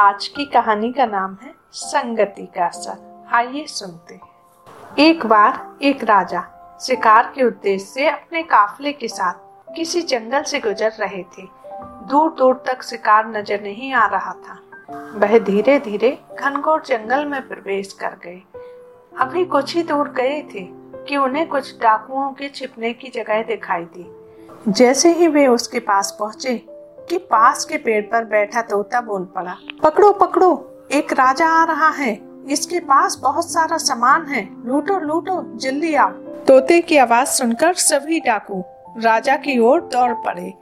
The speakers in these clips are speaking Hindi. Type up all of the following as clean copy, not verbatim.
आज की कहानी का नाम है संगति का असर। आइए सुनते हैं। एक बार एक राजा शिकार के उद्देश्य से अपने काफले के साथ किसी जंगल से गुजर रहे थे। दूर दूर तक शिकार नजर नहीं आ रहा था। वह धीरे धीरे घनघोर जंगल में प्रवेश कर गए। अभी कुछ ही दूर गए थे कि उन्हें कुछ डाकुओं के छिपने की जगह दिखाई दी। जैसे ही वे उसके पास पहुंचे कि पास के पेड़ पर बैठा तोता बोल पड़ा, पकड़ो पकड़ो, एक राजा आ रहा है, इसके पास बहुत सारा सामान है, लूटो लूटो, जल्दी आओ। तोते की आवाज सुनकर सभी डाकू राजा की ओर दौड़ पड़े।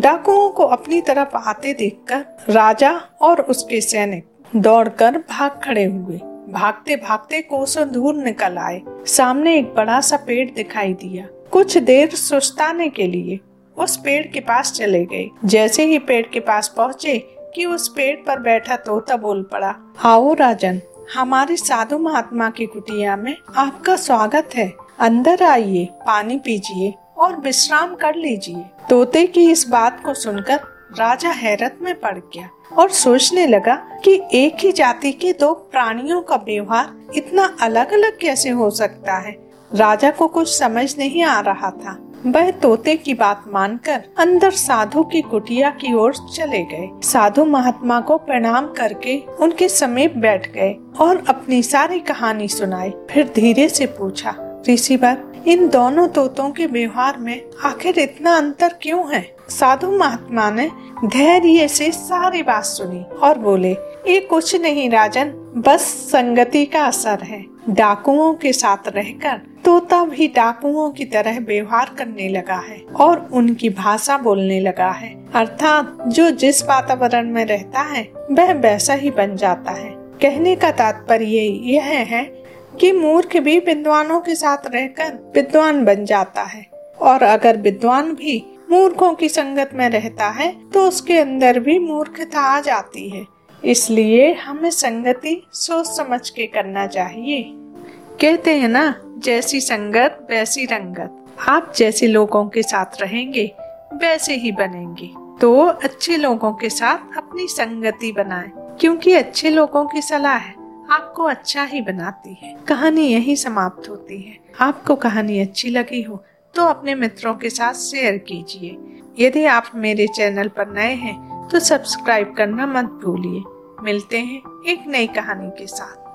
डाकुओं को अपनी तरफ आते देखकर राजा और उसके सैनिक दौड़कर भाग खड़े हुए। भागते भागते कोसों दूर निकल आए। सामने एक बड़ा सा पेड़ दिखाई दिया। कुछ देर सुस्ताने के लिए उस पेड़ के पास चले गए। जैसे ही पेड़ के पास पहुँचे कि उस पेड़ पर बैठा तोता बोल पड़ा, आओ राजन, हमारे साधु महात्मा की कुटिया में आपका स्वागत है, अंदर आइए, पानी पीजिए और विश्राम कर लीजिए। तोते की इस बात को सुनकर राजा हैरत में पड़ गया और सोचने लगा कि एक ही जाति के दो प्राणियों का व्यवहार इतना अलग अलग कैसे हो सकता है। राजा को कुछ समझ नहीं आ रहा था। वह तोते की बात मानकर अंदर साधु की कुटिया की ओर चले गए। साधु महात्मा को प्रणाम करके उनके समीप बैठ गए और अपनी सारी कहानी सुनाई। फिर धीरे से पूछा, ऋषिवर, इन दोनों तोतों के व्यवहार में आखिर इतना अंतर क्यों है? साधु महात्मा ने धैर्य से सारी बात सुनी और बोले, ये कुछ नहीं राजन, बस संगति का असर है। डाकुओं के साथ रहकर तोता भी डाकुओं की तरह व्यवहार करने लगा है और उनकी भाषा बोलने लगा है। अर्थात जो जिस वातावरण में रहता है वह वैसा ही बन जाता है। कहने का तात्पर्य यह है कि मूर्ख भी विद्वानों के साथ रहकर विद्वान बन जाता है और अगर विद्वान भी मूर्खों की संगत में रहता है तो उसके अंदर भी मूर्खता आ जाती है। इसलिए हमें संगति सोच समझ के करना चाहिए। कहते हैं ना, जैसी संगत वैसी रंगत। आप जैसे लोगों के साथ रहेंगे वैसे ही बनेंगे। तो अच्छे लोगों के साथ अपनी संगति बनाएं, क्योंकि अच्छे लोगों की सलाह आपको अच्छा ही बनाती है। कहानी यही समाप्त होती है। आपको कहानी अच्छी लगी हो तो अपने मित्रों के साथ शेयर कीजिए। यदि आप मेरे चैनल पर नए हैं तो सब्सक्राइब करना मत भूलिए। मिलते हैं एक नई कहानी के साथ।